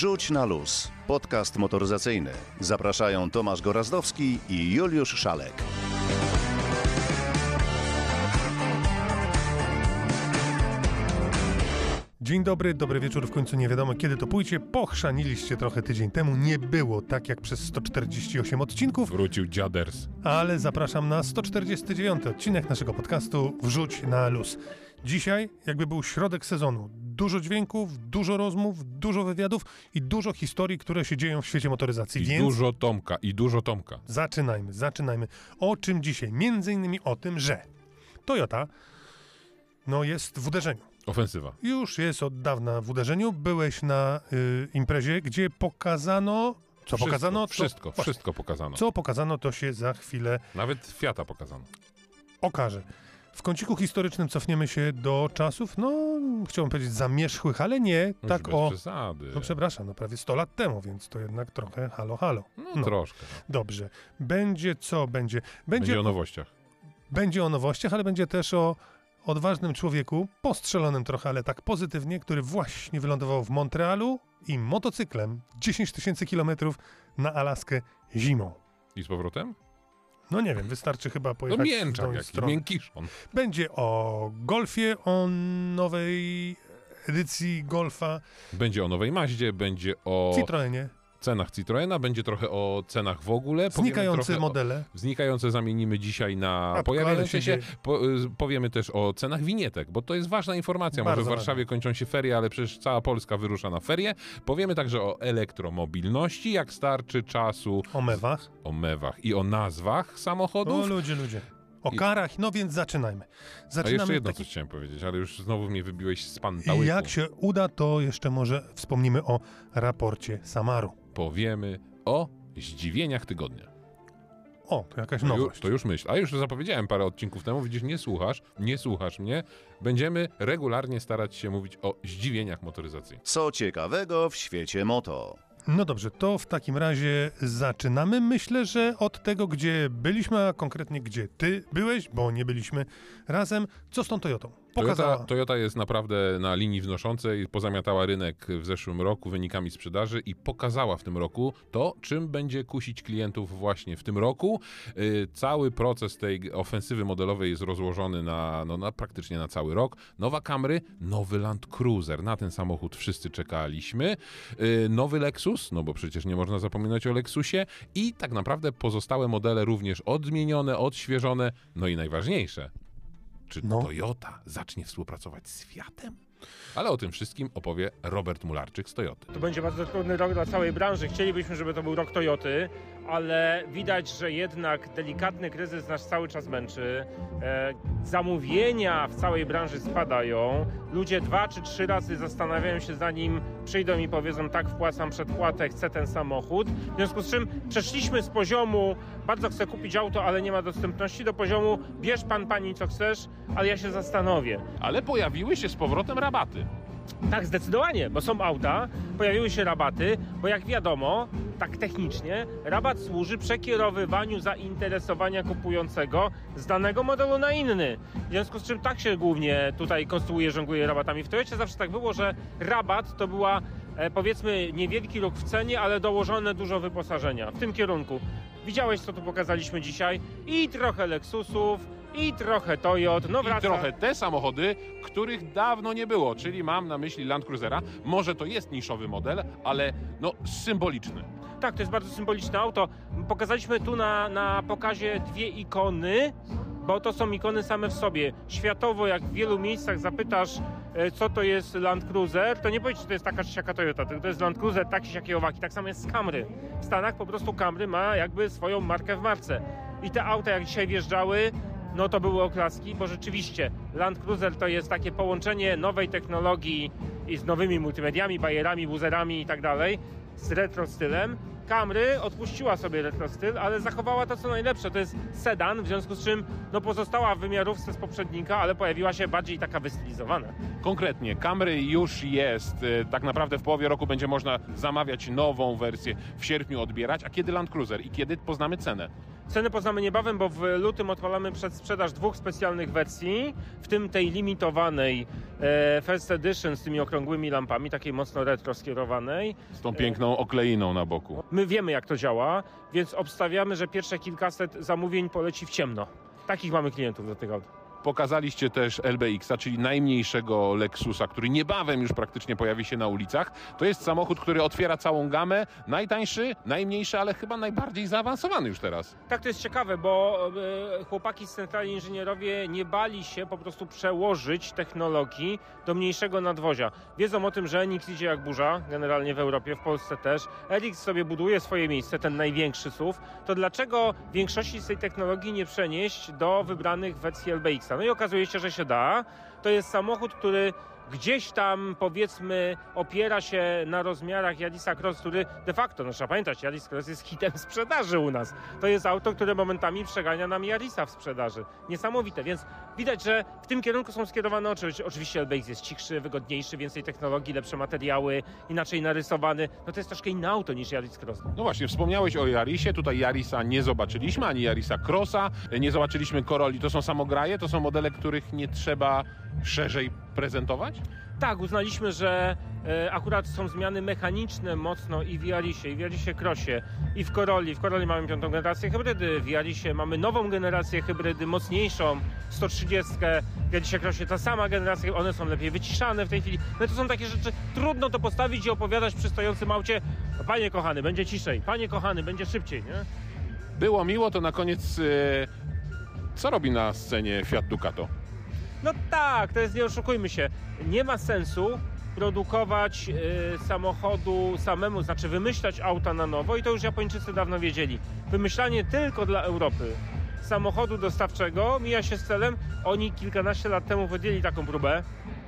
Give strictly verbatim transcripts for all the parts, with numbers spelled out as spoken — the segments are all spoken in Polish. Wrzuć na luz. Podcast motoryzacyjny. Zapraszają Tomasz Gorazdowski i Juliusz Szalek. Dzień dobry, dobry wieczór, w końcu nie wiadomo kiedy to pójdzie, pochrzaniliście trochę tydzień temu, nie było tak jak przez sto czterdzieści osiem odcinków. Wrócił Dziaders. Ale zapraszam na sto czterdziesty dziewiąty odcinek naszego podcastu Wrzuć na luz. Dzisiaj jakby był środek sezonu, dużo dźwięków, dużo rozmów, dużo wywiadów i dużo historii, które się dzieją w świecie motoryzacji. I Więc dużo Tomka, i dużo Tomka. Zaczynajmy, zaczynajmy. O czym dzisiaj? Między innymi o tym, że Toyota no jest w uderzeniu. Ofensywa. Już jest od dawna w uderzeniu. Byłeś na y, imprezie, gdzie pokazano... Co wszystko, pokazano? To, wszystko, właśnie, wszystko pokazano. Co pokazano, to się za chwilę... Nawet Fiata pokazano. Okaże. W kąciku historycznym cofniemy się do czasów, no chciałbym powiedzieć zamierzchłych, ale nie. Już tak o... przesady. No przepraszam, no prawie sto lat temu, więc to jednak trochę halo, halo. No, no. troszkę. Dobrze. Będzie co? Będzie... Będzie, będzie o nowościach. Będzie o nowościach, ale będzie też o... odważnym człowieku, postrzelonym trochę, ale tak pozytywnie, który właśnie wylądował w Montrealu i motocyklem dziesięć tysięcy kilometrów na Alaskę zimą. I z powrotem? No nie wiem, wystarczy chyba pojechać no mięczak w tą stronę. Miękiszon. Będzie o Golfie, o nowej edycji Golfa. Będzie o nowej Mazdzie, będzie o... Citroenie. Cenach Citroena, będzie trochę o cenach w ogóle. Znikające modele. O, znikające zamienimy dzisiaj na A, pojawiające się. Po, powiemy też o cenach winietek, bo to jest ważna informacja. Bardzo Może w Warszawie ważne. Kończą się ferie, ale przecież cała Polska wyrusza na ferie. Powiemy także o elektromobilności, jak starczy czasu. O mewach. O mewach i o nazwach samochodów. O ludzie, ludzie. O karach, no więc zaczynajmy. Zaczynamy. A jeszcze jedno taki... coś chciałem powiedzieć, ale już znowu mnie wybiłeś z pantałyku. Jak się uda, to jeszcze może wspomnimy o raporcie Samaru. Powiemy o zdziwieniach tygodnia. O, to jakaś nowość. To już myśl. A już zapowiedziałem parę odcinków temu, widzisz, nie słuchasz, nie słuchasz mnie. Będziemy regularnie starać się mówić o zdziwieniach motoryzacyjnych. Co ciekawego w świecie moto. No dobrze, to w takim razie zaczynamy. Myślę, że od tego, gdzie byliśmy, a konkretnie gdzie ty byłeś, bo nie byliśmy razem. Co z tą Toyotą? Toyota, Toyota jest naprawdę na linii wznoszącej, pozamiatała rynek w zeszłym roku wynikami sprzedaży i pokazała w tym roku to, czym będzie kusić klientów właśnie w tym roku. Yy, cały proces tej ofensywy modelowej jest rozłożony na, no, na praktycznie na cały rok. Nowa Camry, nowy Land Cruiser, na ten samochód wszyscy czekaliśmy. Yy, nowy Lexus, no bo przecież nie można zapominać o Lexusie i tak naprawdę pozostałe modele również odmienione, odświeżone, no i najważniejsze. Czy no. Toyota zacznie współpracować z Fiatem? Ale o tym wszystkim opowie Robert Mularczyk z Toyoty. To będzie bardzo trudny rok dla całej branży. Chcielibyśmy, żeby to był rok Toyoty, ale widać, że jednak delikatny kryzys nas cały czas męczy. E, zamówienia w całej branży spadają. Ludzie dwa czy trzy razy zastanawiają się, zanim przyjdą i powiedzą, tak, wpłacam przedpłatę, chcę ten samochód. W związku z czym przeszliśmy z poziomu, bardzo chcę kupić auto, ale nie ma dostępności, do poziomu, bierz pan, pani co chcesz, ale ja się zastanowię. Ale pojawiły się z powrotem rabaty. Rabaty. Tak, zdecydowanie, bo są auta, pojawiły się rabaty, bo jak wiadomo, tak technicznie, rabat służy przekierowywaniu zainteresowania kupującego z danego modelu na inny. W związku z czym tak się głównie tutaj konstruuje, żongluje rabatami. W Toyocie zawsze tak było, że rabat to była, e, powiedzmy, niewielki ruch w cenie, ale dołożone dużo wyposażenia w tym kierunku. Widziałeś, co tu pokazaliśmy dzisiaj? I trochę Lexusów, i trochę Toyot, no wraca. I trochę te samochody, których dawno nie było, czyli mam na myśli Land Cruisera. Może to jest niszowy model, ale no symboliczny. Tak, to jest bardzo symboliczne auto. Pokazaliśmy tu na, na pokazie dwie ikony, bo to są ikony same w sobie. Światowo, jak w wielu miejscach zapytasz, co to jest Land Cruiser, to nie powiecie, że to jest taka czy siaka Toyota, tylko to jest Land Cruiser, taki siaki owaki. Tak samo jest z Camry. W Stanach po prostu Camry ma jakby swoją markę w marce. I te auta, jak dzisiaj wjeżdżały, no to były oklaski, bo rzeczywiście Land Cruiser to jest takie połączenie nowej technologii i z nowymi multimediami, bajerami, buzerami i tak dalej, z retro stylem. Camry odpuściła sobie retro styl, ale zachowała to, co najlepsze. To jest sedan, w związku z czym no, pozostała w wymiarówce z poprzednika, ale pojawiła się bardziej taka wystylizowana. Konkretnie, Camry już jest. Tak naprawdę w połowie roku będzie można zamawiać nową wersję, w sierpniu odbierać. A kiedy Land Cruiser i kiedy poznamy cenę? Ceny poznamy niebawem, bo w lutym odpalamy przedsprzedaż dwóch specjalnych wersji, w tym tej limitowanej e, First Edition z tymi okrągłymi lampami, takiej mocno retro skierowanej. Z tą piękną okleiną na boku. My wiemy, jak to działa, więc obstawiamy, że pierwsze kilkaset zamówień poleci w ciemno. Takich mamy klientów do tych aut. Pokazaliście też L B X-a, czyli najmniejszego Lexusa, który niebawem już praktycznie pojawi się na ulicach. To jest samochód, który otwiera całą gamę. Najtańszy, najmniejszy, ale chyba najbardziej zaawansowany już teraz. Tak, to jest ciekawe, bo chłopaki z centrali inżynierowie nie bali się po prostu przełożyć technologii do mniejszego nadwozia. Wiedzą o tym, że Enix idzie jak burza, generalnie w Europie, w Polsce też. Enix sobie buduje swoje miejsce, ten największy S U V. To dlaczego większości z tej technologii nie przenieść do wybranych wersji L B X? No i okazuje się, że się da. To jest samochód, który gdzieś tam, powiedzmy, opiera się na rozmiarach Yarisa Cross, który de facto, no trzeba pamiętać, Yaris Cross jest hitem sprzedaży u nas. To jest auto, które momentami przegania nam Yarisa w sprzedaży. Niesamowite, więc widać, że w tym kierunku są skierowane oczywiście. Oczywiście L B X jest cichszy, wygodniejszy, więcej technologii, lepsze materiały, inaczej narysowany. No to jest troszkę inne auto niż Yaris Cross. No właśnie, wspomniałeś o Yarisie, tutaj Yarisa nie zobaczyliśmy, ani Yarisa Crossa, nie zobaczyliśmy Corolli. To są samograje, to są modele, których nie trzeba szerzej prezentować? Tak, uznaliśmy, że e, akurat są zmiany mechaniczne mocno i w Yarisie, i w Yarisie Crossie, i w Corolli. W Corolli mamy piątą generację hybrydy, w Yarisie mamy nową generację hybrydy, mocniejszą, sto trzydzieści, w Yarisie Crossie ta sama generacja, one są lepiej wyciszane w tej chwili. No to są takie rzeczy, trudno to postawić i opowiadać przy stojącym aucie, panie kochany, będzie ciszej, panie kochany, będzie szybciej, nie? Było miło, to na koniec yy, co robi na scenie Fiat Ducato? No tak, to jest, nie oszukujmy się, nie ma sensu produkować y, samochodu samemu, znaczy wymyślać auta na nowo i to już Japończycy dawno wiedzieli. Wymyślanie tylko dla Europy samochodu dostawczego mija się z celem. Oni kilkanaście lat temu podjęli taką próbę.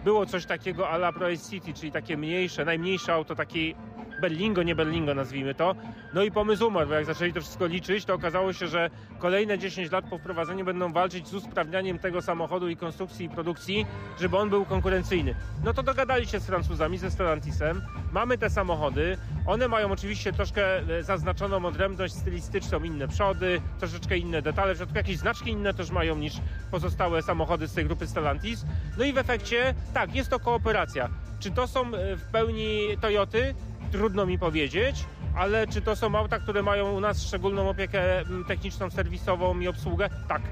Było coś takiego a la Project City, czyli takie mniejsze, najmniejsze auto, taki Berlingo, nie Berlingo nazwijmy to. No i pomysł umarł, bo jak zaczęli to wszystko liczyć, to okazało się, że kolejne dziesięć lat po wprowadzeniu będą walczyć z usprawnianiem tego samochodu i konstrukcji i produkcji, żeby on był konkurencyjny. No to dogadali się z Francuzami, ze Stellantisem. Mamy te samochody, one mają oczywiście troszkę zaznaczoną odrębność stylistyczną, inne przody, troszeczkę inne detale, w środku jakieś znaczki inne też mają niż pozostałe samochody z tej grupy Stellantis. No i w efekcie, tak, jest to kooperacja. Czy to są w pełni Toyoty? Trudno mi powiedzieć, ale czy to są auta, które mają u nas szczególną opiekę techniczną, serwisową i obsługę? Tak,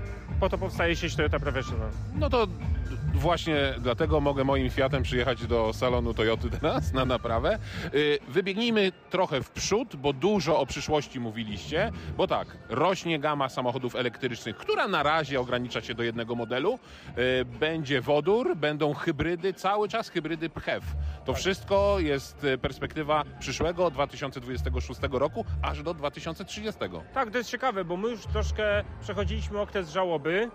po to powstaje sieć Toyota Professional. No to właśnie dlatego mogę moim Fiatem przyjechać do salonu Toyoty teraz na naprawę. Wybiegnijmy trochę w przód, bo dużo o przyszłości mówiliście, bo tak, rośnie gama samochodów elektrycznych, która na razie ogranicza się do jednego modelu. Będzie wodór, będą hybrydy, cały czas hybrydy P H E V. To wszystko jest perspektywa przyszłego dwa tysiące dwudziestego szóstego roku aż do dwa tysiące trzydziestego. Tak, to jest ciekawe, bo my już troszkę przechodziliśmy okres żałoby.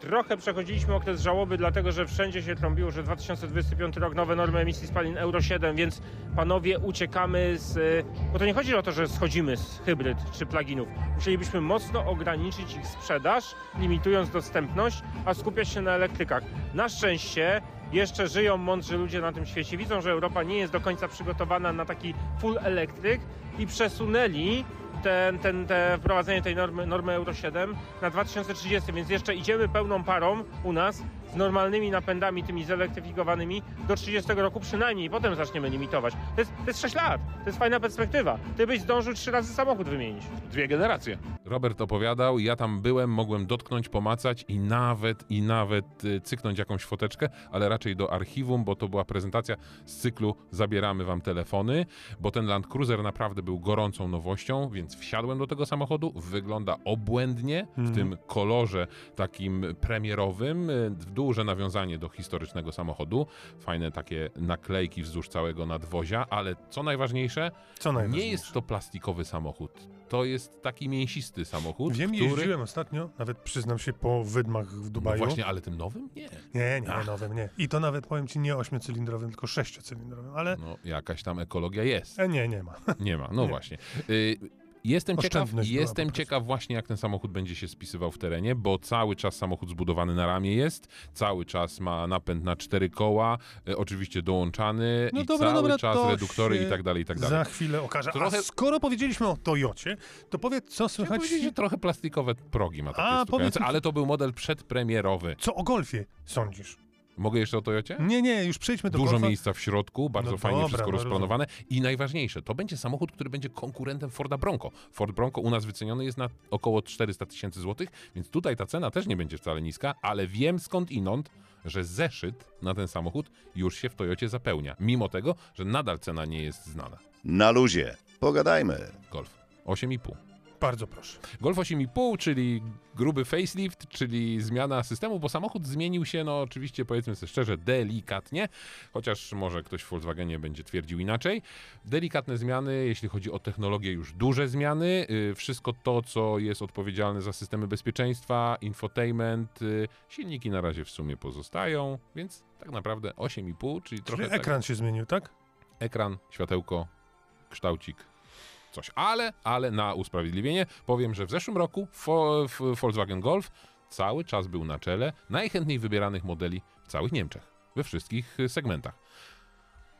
Trochę przechodziliśmy okres żałoby, dlatego że wszędzie się trąbiło, że dwa tysiące dwudziesty piąty rok, nowe normy emisji spalin Euro siedem, więc panowie uciekamy z... Bo to nie chodzi o to, że schodzimy z hybryd czy pluginów. Musielibyśmy mocno ograniczyć ich sprzedaż, limitując dostępność, a skupiać się na elektrykach. Na szczęście jeszcze żyją mądrzy ludzie na tym świecie. Widzą, że Europa nie jest do końca przygotowana na taki full elektryk i przesunęli Ten, ten, te wprowadzenie tej normy, normy Euro siedem na dwa tysiące trzydziesty, więc jeszcze idziemy pełną parą u nas z normalnymi napędami, tymi zelektryfikowanymi do trzydziestego roku przynajmniej, potem zaczniemy limitować. To jest, to jest sześć lat, to jest fajna perspektywa. Ty byś zdążył trzy razy samochód wymienić. Dwie generacje. Robert opowiadał, ja tam byłem, mogłem dotknąć, pomacać i nawet, i nawet cyknąć jakąś foteczkę, ale raczej do archiwum, bo to była prezentacja z cyklu Zabieramy Wam telefony, bo ten Land Cruiser naprawdę był gorącą nowością, więc wsiadłem do tego samochodu, wygląda obłędnie, w hmm. tym kolorze takim premierowym, duże nawiązanie do historycznego samochodu, fajne takie naklejki wzdłuż całego nadwozia, ale co najważniejsze, co najważniejsze? nie jest to plastikowy samochód, to jest taki mięsisty samochód. Wiem, który... jeździłem ostatnio, nawet przyznam się, po wydmach w Dubaju. No właśnie, ale tym nowym? Nie. Nie, nie, Ach. nowym, nie. I to nawet, powiem ci, nie ośmiocylindrowym, tylko sześciocylindrowym, ale... No, jakaś tam ekologia jest. E, nie, nie ma. Nie ma, no nie. właśnie. Y- Jestem ciekaw, jestem ciekaw właśnie, jak ten samochód będzie się spisywał w terenie, bo cały czas samochód zbudowany na ramię jest, cały czas ma napęd na cztery koła, e, oczywiście dołączany, no i dobra, cały dobra, czas reduktory i tak dalej, i tak dalej. Za chwilę okaże. Trochę... A skoro powiedzieliśmy o Toyocie, to powiedz, co słychać... Ci... Trochę plastikowe progi ma takie A, powiedz... ale to był model przedpremierowy. Co o Golfie sądzisz? Mogę jeszcze o Toyocie? Nie, nie, już przejdźmy do Dużo Golfa. Miejsca w środku, bardzo no fajnie dobra, wszystko no rozplanowane. I najważniejsze, to będzie samochód, który będzie konkurentem Forda Bronco. Ford Bronco u nas wyceniony jest na około czterysta tysięcy złotych, więc tutaj ta cena też nie będzie wcale niska, ale wiem skąd inąd, że zeszyt na ten samochód już się w Toyocie zapełnia, mimo tego, że nadal cena nie jest znana. Na luzie, pogadajmy. Golf, osiem i pół. Bardzo proszę. Golf osiem i pół, czyli gruby facelift, czyli zmiana systemu, bo samochód zmienił się, no oczywiście powiedzmy sobie szczerze, delikatnie, chociaż może ktoś w Volkswagenie będzie twierdził inaczej. Delikatne zmiany, jeśli chodzi o technologię, już duże zmiany. Yy, wszystko to, co jest odpowiedzialne za systemy bezpieczeństwa, infotainment, yy, silniki na razie w sumie pozostają, więc tak naprawdę osiem i pół, czyli trochę... Czyli ekran tak, się zmienił, tak? Ekran, światełko, kształcik. Coś, ale, ale na usprawiedliwienie powiem, że w zeszłym roku fo, f, Volkswagen Golf cały czas był na czele najchętniej wybieranych modeli w całych Niemczech, we wszystkich segmentach.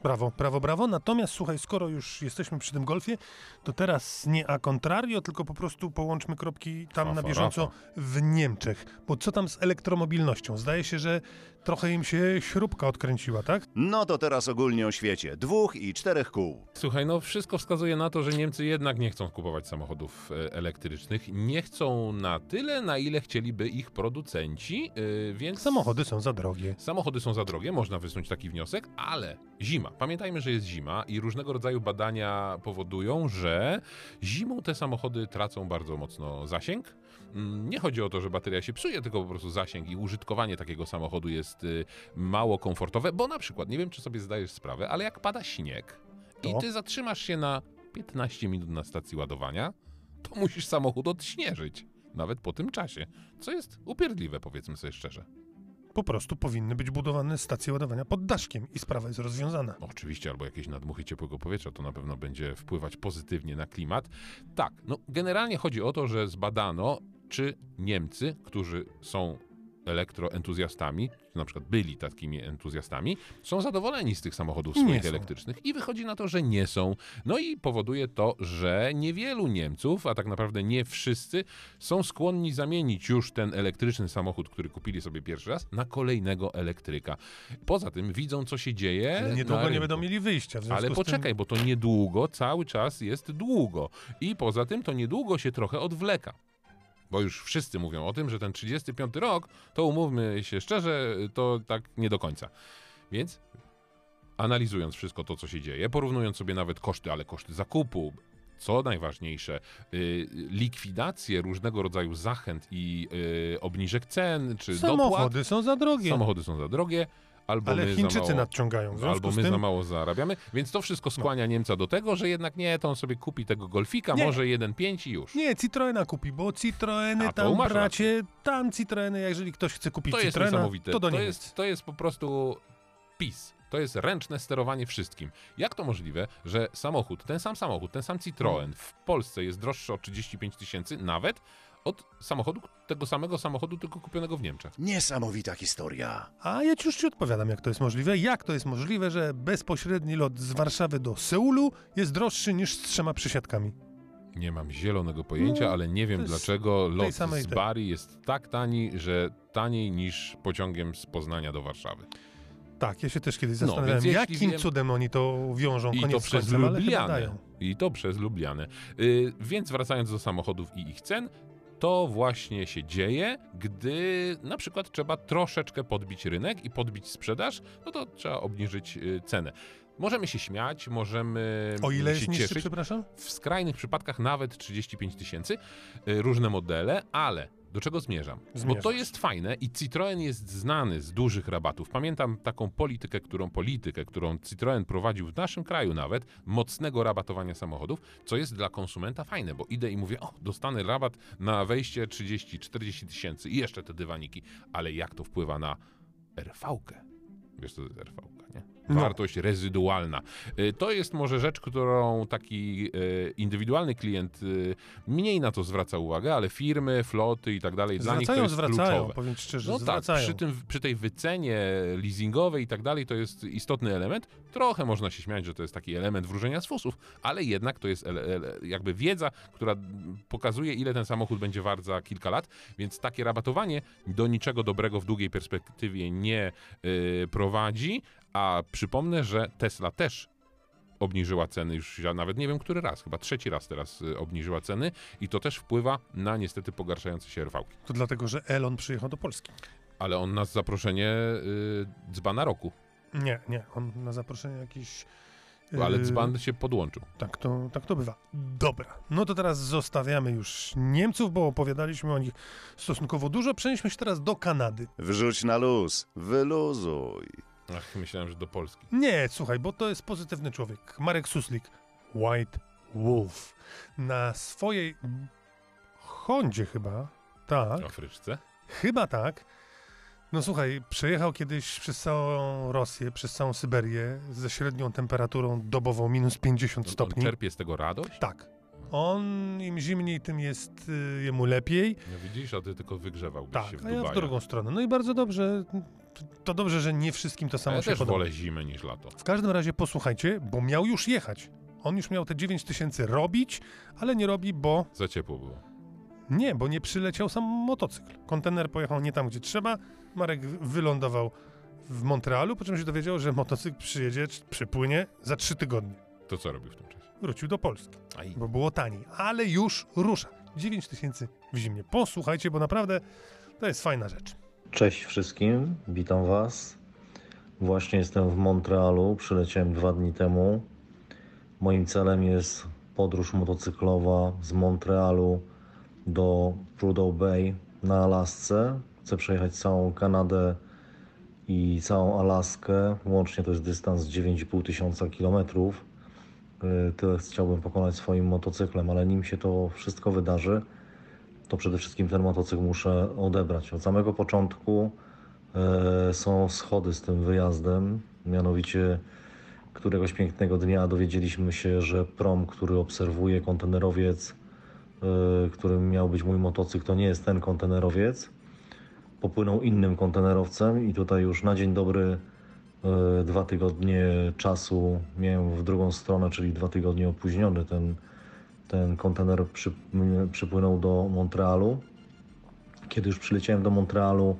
Brawo, brawo, brawo. Natomiast słuchaj, skoro już jesteśmy przy tym Golfie, to teraz nie a contrario, tylko po prostu połączmy kropki tam rafa, na bieżąco rafa. w Niemczech. Bo co tam z elektromobilnością? Zdaje się, że trochę im się śrubka odkręciła, tak? No to teraz ogólnie o świecie. Dwóch i czterech kół. Słuchaj, no wszystko wskazuje na to, że Niemcy jednak nie chcą kupować samochodów elektrycznych. Nie chcą na tyle, na ile chcieliby ich producenci, yy, więc... Samochody są za drogie. Samochody są za drogie, można wysunąć taki wniosek, ale zima. Pamiętajmy, że jest zima i różnego rodzaju badania powodują, że zimą te samochody tracą bardzo mocno zasięg. Nie chodzi o to, że bateria się psuje, tylko po prostu zasięg i użytkowanie takiego samochodu jest mało komfortowe, bo na przykład, nie wiem czy sobie zdajesz sprawę, ale jak pada śnieg to? I ty zatrzymasz się na piętnaście minut na stacji ładowania, to musisz samochód odśnieżyć, nawet po tym czasie, co jest upierdliwe, powiedzmy sobie szczerze. Po prostu powinny być budowane stacje ładowania pod daszkiem i sprawa jest rozwiązana. Oczywiście, albo jakieś nadmuchy ciepłego powietrza, to na pewno będzie wpływać pozytywnie na klimat. Tak, no generalnie chodzi o to, że zbadano, czy Niemcy, którzy są elektroentuzjastami, czy na przykład byli takimi entuzjastami, są zadowoleni z tych samochodów swoich elektrycznych i wychodzi na to, że nie są. No i powoduje to, że niewielu Niemców, a tak naprawdę nie wszyscy, są skłonni zamienić już ten elektryczny samochód, który kupili sobie pierwszy raz, na kolejnego elektryka. Poza tym widzą, co się dzieje. Ale niedługo nie będą mieli wyjścia. W związku Ale poczekaj, z tym... bo to niedługo cały czas jest długo. I poza tym to niedługo się trochę odwleka. Bo już wszyscy mówią o tym, że ten trzydziesty piąty rok, to umówmy się szczerze, to tak nie do końca. Więc analizując wszystko to, co się dzieje, porównując sobie nawet koszty, ale koszty zakupu, co najważniejsze, yy, likwidację różnego rodzaju zachęt i yy, obniżek cen, czy dopłat. Samochody są za drogie. Samochody są za drogie. Albo Ale my Chińczycy za mało, nadciągają. W albo my tym... za mało zarabiamy. Więc to wszystko skłania no. Niemca do tego, że jednak nie, to on sobie kupi tego Golfika, nie. może jeden pięć i już. Nie, Citroena kupi, bo Citroeny A, tam bracie, rację. tam Citroeny, jeżeli ktoś chce kupić to Citroena, jest niesamowite. to do to jest, to jest po prostu PiS. To jest ręczne sterowanie wszystkim. Jak to możliwe, że samochód, ten sam samochód, ten sam Citroen w Polsce jest droższy o trzydzieści pięć tysięcy nawet od samochodu, tego samego samochodu, tylko kupionego w Niemczech? Niesamowita historia. A ja ci już ci odpowiadam, jak to jest możliwe. Jak to jest możliwe, że bezpośredni lot z Warszawy do Seulu jest droższy niż z trzema przysiadkami? Nie mam zielonego pojęcia, no, ale nie wiem dlaczego lot z Bari jest tak tani, że taniej niż pociągiem z Poznania do Warszawy. Tak, ja się też kiedyś zastanawiałem, no, jakim wiem, cudem oni to wiążą i koniec to przez końcem, Lublianę. I to przez Lublianę. Yy, więc wracając do samochodów i ich cen, to właśnie się dzieje, gdy na przykład trzeba troszeczkę podbić rynek i podbić sprzedaż, no to trzeba obniżyć cenę. Możemy się śmiać, możemy o ile się jest niższy, cieszyć. Przepraszam? W skrajnych przypadkach nawet trzydzieści pięć tysięcy, różne modele, ale do czego zmierzam? Zmierzasz. Bo to jest fajne i Citroen jest znany z dużych rabatów. Pamiętam taką politykę, którą politykę, którą Citroen prowadził w naszym kraju nawet, mocnego rabatowania samochodów, co jest dla konsumenta fajne, bo idę i mówię, o, dostanę rabat na wejście trzydzieści czterdzieści tysięcy i jeszcze te dywaniki. Ale jak to wpływa na er fałkę? Wiesz co to jest er fałka? nie? Wartość no. rezydualna. To jest może rzecz, którą taki indywidualny klient mniej na to zwraca uwagę, ale firmy, floty i tak dalej, dla nich to jest zwracają, kluczowe. Powiem szczerze, no zwracają. Tak, przy, tym, przy tej wycenie leasingowej i tak dalej to jest istotny element. Trochę można się śmiać, że to jest taki element wróżenia z fusów, ale jednak to jest ele, ele, jakby wiedza, która pokazuje, ile ten samochód będzie wart za kilka lat, więc takie rabatowanie do niczego dobrego w długiej perspektywie nie yy, prowadzi. A przypomnę, że Tesla też obniżyła ceny już, ja nawet nie wiem, który raz, chyba trzeci raz teraz obniżyła ceny i to też wpływa na niestety pogarszające się R V-ki. To dlatego, że Elon przyjechał do Polski. Ale on na zaproszenie yy, dzbana roku. Nie, nie, on na zaproszenie jakiś... Ale dzban się podłączył. Tak to, tak to bywa. Dobra, no to teraz zostawiamy już Niemców, bo opowiadaliśmy o nich stosunkowo dużo. Przenieśmy się teraz do Kanady. Wrzuć na luz, wyluzuj. Ach, myślałem, że do Polski. Nie, słuchaj, bo to jest pozytywny człowiek. Marek Suslik, White Wolf. Na swojej Hondzie chyba, tak. Afryczce? Chyba tak. No słuchaj, przejechał kiedyś przez całą Rosję, przez całą Syberię ze średnią temperaturą dobową minus pięćdziesiąt stopni. On czerpie z tego radość? Tak. On, im zimniej, tym jest y, jemu lepiej. No widzisz, a ty tylko wygrzewałbyś tak, się w Dubaju. Tak, a ja w drugą stronę. No i bardzo dobrze, to dobrze, że nie wszystkim to samo ja się podoba. Ja też wolę zimę niż lato. W każdym razie posłuchajcie, bo miał już jechać. On już miał te dziewięć tysięcy robić, ale nie robi, bo... Za ciepło było. Nie, bo nie przyleciał sam motocykl. Kontener pojechał nie tam, gdzie trzeba. Marek wylądował w Montrealu, po czym się dowiedział, że motocykl przyjedzie, przypłynie za trzy tygodnie. To co robił w tym czasie? Wrócił do Polski, Aj. bo było taniej. Ale już rusza. dziewięć tysięcy w zimnie. Posłuchajcie, bo naprawdę to jest fajna rzecz. Cześć wszystkim, witam was. Właśnie jestem w Montrealu, przyleciałem dwa dni temu. Moim celem jest podróż motocyklowa z Montrealu do Dubaj na Alasce. Chcę przejechać całą Kanadę i całą Alaskę. Łącznie to jest dystans dziewięć i pół tysiąca kilometrów. Tyle chciałbym pokonać swoim motocyklem, ale nim się to wszystko wydarzy, to przede wszystkim ten motocykl muszę odebrać. Od samego początku są schody z tym wyjazdem. Mianowicie któregoś pięknego dnia dowiedzieliśmy się, że prom, który obserwuje kontenerowiec, którym miał być mój motocykl, to nie jest ten kontenerowiec. Popłynął innym kontenerowcem i tutaj już na dzień dobry dwa tygodnie czasu miałem w drugą stronę, czyli dwa tygodnie opóźniony. Ten, ten kontener przy, przypłynął do Montrealu. Kiedy już przyleciałem do Montrealu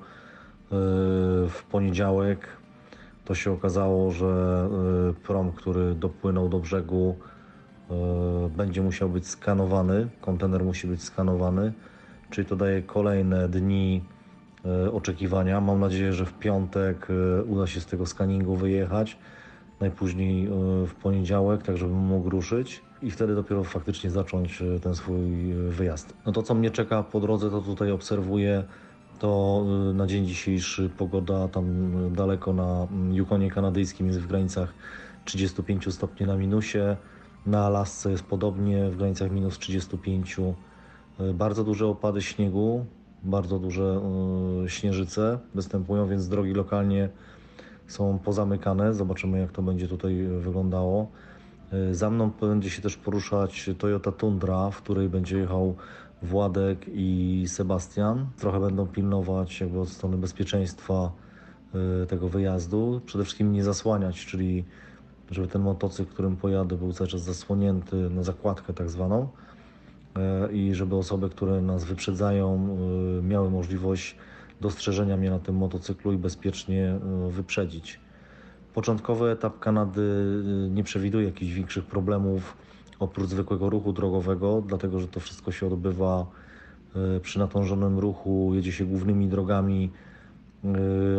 w poniedziałek, to się okazało, że prom, który dopłynął do brzegu, będzie musiał być skanowany, kontener musi być skanowany, czyli to daje kolejne dni oczekiwania. Mam nadzieję, że w piątek uda się z tego skaningu wyjechać, najpóźniej w poniedziałek, tak żebym mógł ruszyć i wtedy dopiero faktycznie zacząć ten swój wyjazd. No to co mnie czeka po drodze, to tutaj obserwuję, to na dzień dzisiejszy pogoda tam daleko na Yukonie kanadyjskim jest w granicach trzydzieści pięć stopni na minusie. Na Alasce jest podobnie, w granicach minus trzydzieści pięć. Bardzo duże opady śniegu, bardzo duże y, śnieżyce występują, więc drogi lokalnie są pozamykane. Zobaczymy, jak to będzie tutaj wyglądało. Y, za mną będzie się też poruszać Toyota Tundra, w której będzie jechał Władek i Sebastian. Trochę będą pilnować jakby od strony bezpieczeństwa y, tego wyjazdu. Przede wszystkim nie zasłaniać, czyli żeby ten motocykl, którym pojadę, był cały czas zasłonięty na zakładkę tak zwaną i żeby osoby, które nas wyprzedzają, miały możliwość dostrzeżenia mnie na tym motocyklu i bezpiecznie wyprzedzić. Początkowy etap Kanady nie przewiduje jakichś większych problemów oprócz zwykłego ruchu drogowego, dlatego że to wszystko się odbywa przy natężonym ruchu, jedzie się głównymi drogami,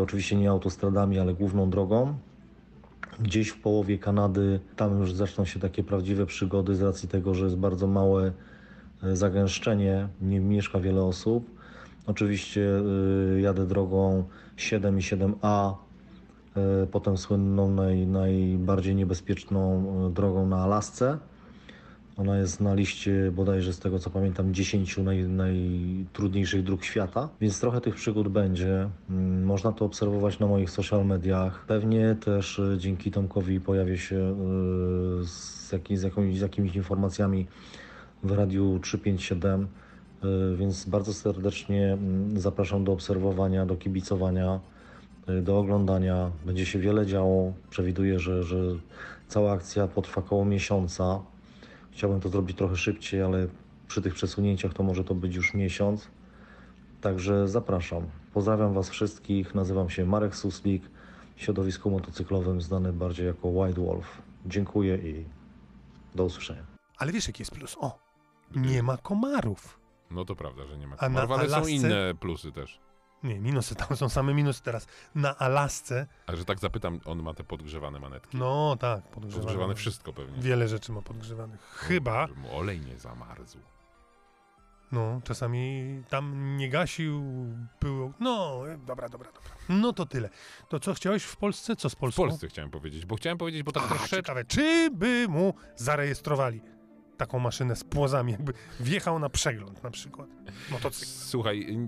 oczywiście nie autostradami, ale główną drogą. Gdzieś w połowie Kanady, tam już zaczną się takie prawdziwe przygody z racji tego, że jest bardzo małe zagęszczenie, nie mieszka wiele osób. Oczywiście jadę drogą siedem i siedem A, potem słynną, naj, najbardziej niebezpieczną drogą na Alasce Ona jest na liście bodajże, z tego co pamiętam, dziesięciu naj, najtrudniejszych dróg świata, więc trochę tych przygód będzie. Można to obserwować na moich social mediach. Pewnie też dzięki Tomkowi pojawię się z, jakim, z, jakimiś, z jakimiś informacjami w Radiu trzysta pięćdziesiąt siedem, więc bardzo serdecznie zapraszam do obserwowania, do kibicowania, do oglądania. Będzie się wiele działo. Przewiduję, że, że cała akcja potrwa koło miesiąca. Chciałbym to zrobić trochę szybciej, ale przy tych przesunięciach to może to być już miesiąc. Także zapraszam. Pozdrawiam Was wszystkich. Nazywam się Marek Suslik, w środowisku motocyklowym znany bardziej jako White Wolf. Dziękuję i do usłyszenia. Ale wiesz, jaki jest plus? O, nie ma komarów. No to prawda, że nie ma komarów, ale Alasce... są inne plusy też. Nie, minusy, tam są same minusy teraz. Na Alasce... A że tak zapytam, on ma te podgrzewane manetki? No tak, podgrzewane. Podgrzewane wszystko pewnie. Wiele rzeczy ma podgrzewanych. Chyba... Że mu olej nie zamarzł. No, czasami tam nie gasił, było... No, dobra, dobra, dobra. No to tyle. To co chciałeś w Polsce? Co z Polską? W Polsce chciałem powiedzieć, bo chciałem powiedzieć, bo tak troszeczkę... Ciekawe, czy by mu zarejestrowali taką maszynę z płozami, jakby wjechał na przegląd na przykład motocykl. Słuchaj,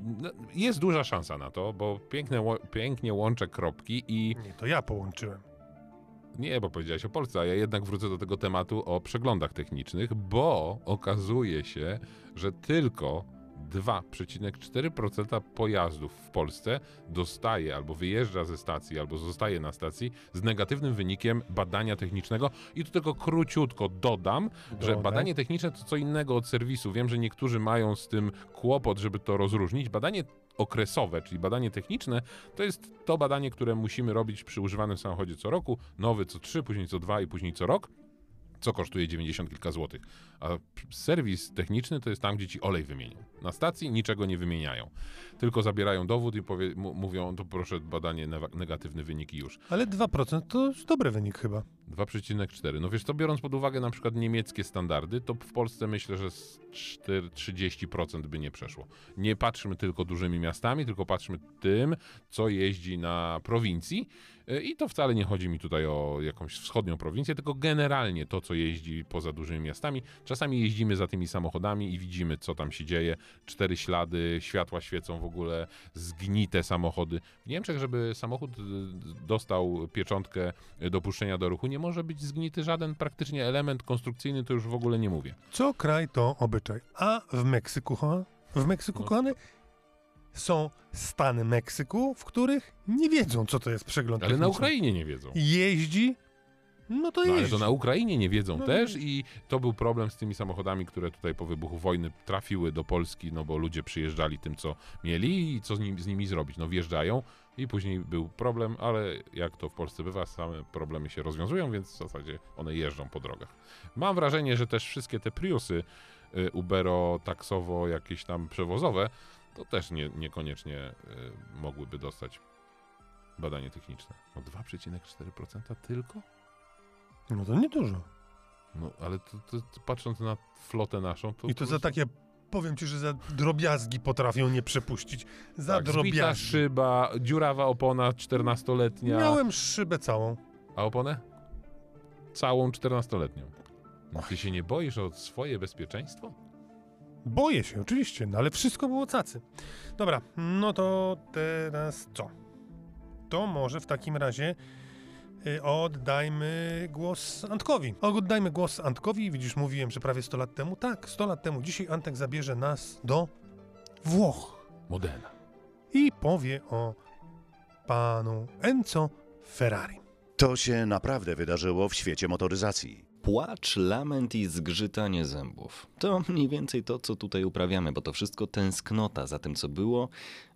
jest duża szansa na to, bo piękne, pięknie łączę kropki i... Nie, to ja połączyłem. Nie, bo powiedziałeś o Polsce, a ja jednak wrócę do tego tematu o przeglądach technicznych, bo okazuje się, że tylko dwa przecinek cztery procent pojazdów w Polsce dostaje albo wyjeżdża ze stacji, albo zostaje na stacji z negatywnym wynikiem badania technicznego. I tu tylko króciutko dodam, Dobre. że badanie techniczne to co innego od serwisu. Wiem, że niektórzy mają z tym kłopot, żeby to rozróżnić. Badanie okresowe, czyli badanie techniczne, to jest to badanie, które musimy robić przy używanym samochodzie co roku, nowy co trzy, później co dwa i później co rok, co kosztuje dziewięćdziesiąt kilka złotych. A serwis techniczny to jest tam, gdzie ci olej wymienią. Na stacji niczego nie wymieniają. Tylko zabierają dowód i powie, m- mówią, to proszę badanie negatywny wynik i już. Ale dwa procent to dobry wynik chyba. dwa przecinek cztery. No wiesz co, biorąc pod uwagę na przykład niemieckie standardy, to w Polsce myślę, że trzydzieści procent by nie przeszło. Nie patrzmy tylko dużymi miastami, tylko patrzmy tym, co jeździ na prowincji. I to wcale nie chodzi mi tutaj o jakąś wschodnią prowincję, tylko generalnie to, co jeździ poza dużymi miastami. Czasami jeździmy za tymi samochodami i widzimy, co tam się dzieje. Cztery ślady, światła świecą w ogóle, zgnite samochody. W Niemczech, żeby samochód dostał pieczątkę dopuszczenia do ruchu, nie może być zgnity żaden praktycznie element konstrukcyjny, to już w ogóle nie mówię. Co kraj to obyczaj. A w Meksyku, ha? W Meksyku, no. Kochany, są stany Meksyku, w których nie wiedzą, co to jest przegląd techniczny. Ale na Ukrainie nie wiedzą. Jeździ. No to no, ale to na Ukrainie nie wiedzą no, też i to był problem z tymi samochodami, które tutaj po wybuchu wojny trafiły do Polski, no bo ludzie przyjeżdżali tym, co mieli i co z, nim, z nimi zrobić. No wjeżdżają i później był problem, ale jak to w Polsce bywa, same problemy się rozwiązują, więc w zasadzie one jeżdżą po drogach. Mam wrażenie, że też wszystkie te Priusy y, ubero, taksowo, jakieś tam przewozowe, to też nie, niekoniecznie y, mogłyby dostać badanie techniczne. No dwa przecinek cztery procent tylko? No to niedużo. No, ale to, to, to patrząc na flotę naszą... To I to za takie, powiem ci, że za drobiazgi potrafią nie przepuścić. Za tak, drobiazgi. Zbita szyba, dziurawa opona czternastoletnia. Miałem szybę całą. A oponę? Całą czternastoletnią. No, ty się nie boisz o swoje bezpieczeństwo? Boję się, oczywiście, no ale wszystko było cacy. Dobra, no to teraz co? To może w takim razie... Oddajmy głos Antkowi. Oddajmy głos Antkowi. Widzisz, mówiłem, że prawie sto lat temu. Tak, sto lat temu. Dzisiaj Antek zabierze nas do Włoch. Modena. I powie o panu Enzo Ferrari. To się naprawdę wydarzyło w świecie motoryzacji. Płacz, lament i zgrzytanie zębów. To mniej więcej to, co tutaj uprawiamy, bo to wszystko tęsknota za tym, co było.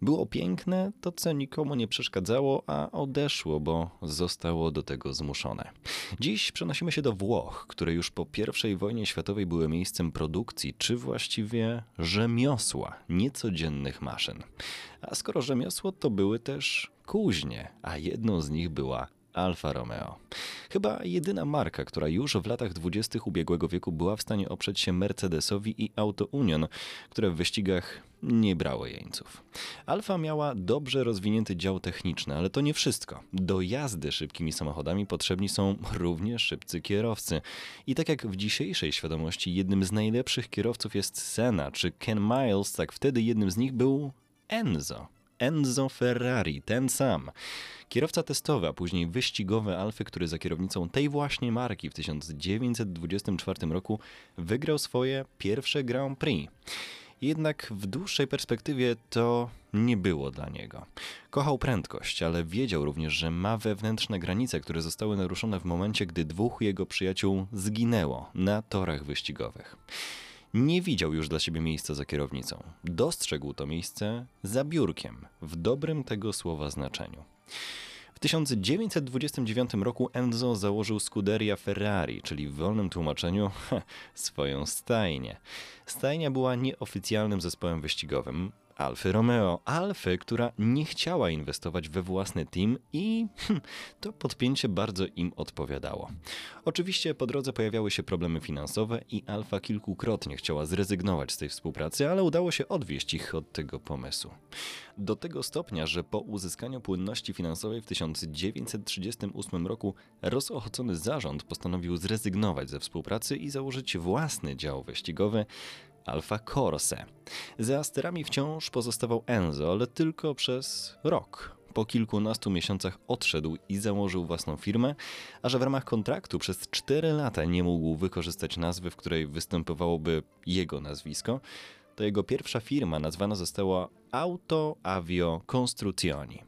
Było piękne, to co nikomu nie przeszkadzało, a odeszło, bo zostało do tego zmuszone. Dziś przenosimy się do Włoch, które już po pierwszej wojnie światowej były miejscem produkcji, czy właściwie rzemiosła, niecodziennych maszyn. A skoro rzemiosło, to były też kuźnie, a jedną z nich była Alfa Romeo. Chyba jedyna marka, która już w latach dwudziestych ubiegłego wieku była w stanie oprzeć się Mercedesowi i Auto Union, które w wyścigach nie brało jeńców. Alfa miała dobrze rozwinięty dział techniczny, ale to nie wszystko. Do jazdy szybkimi samochodami potrzebni są również szybcy kierowcy. I tak jak w dzisiejszej świadomości jednym z najlepszych kierowców jest Senna czy Ken Miles, tak wtedy jednym z nich był Enzo. Enzo Ferrari, ten sam. Kierowca testowy, a później wyścigowy Alfy, który za kierownicą tej właśnie marki w tysiąc dziewięćset dwudziestym czwartym roku wygrał swoje pierwsze Grand Prix. Jednak w dłuższej perspektywie to nie było dla niego. Kochał prędkość, ale wiedział również, że ma wewnętrzne granice, które zostały naruszone w momencie, gdy dwóch jego przyjaciół zginęło na torach wyścigowych. Nie widział już dla siebie miejsca za kierownicą. Dostrzegł to miejsce za biurkiem, w dobrym tego słowa znaczeniu. W tysiąc dziewięćset dwudziestym dziewiątym roku Enzo założył Scuderia Ferrari, czyli w wolnym tłumaczeniu ha, swoją stajnię. Stajnia była nieoficjalnym zespołem wyścigowym Alfy Romeo, Alfy, która nie chciała inwestować we własny team i hm, to podpięcie bardzo im odpowiadało. Oczywiście po drodze pojawiały się problemy finansowe i Alfa kilkukrotnie chciała zrezygnować z tej współpracy, ale udało się odwieść ich od tego pomysłu. Do tego stopnia, że po uzyskaniu płynności finansowej w tysiąc dziewięćset trzydziestym ósmym roku rozochocony zarząd postanowił zrezygnować ze współpracy i założyć własny dział wyścigowy Alfa Corse. Za sterami wciąż pozostawał Enzo, ale tylko przez rok. Po kilkunastu miesiącach odszedł i założył własną firmę, a że w ramach kontraktu przez cztery lata nie mógł wykorzystać nazwy, w której występowałoby jego nazwisko, to jego pierwsza firma nazwana została Auto Avio Costruzioni.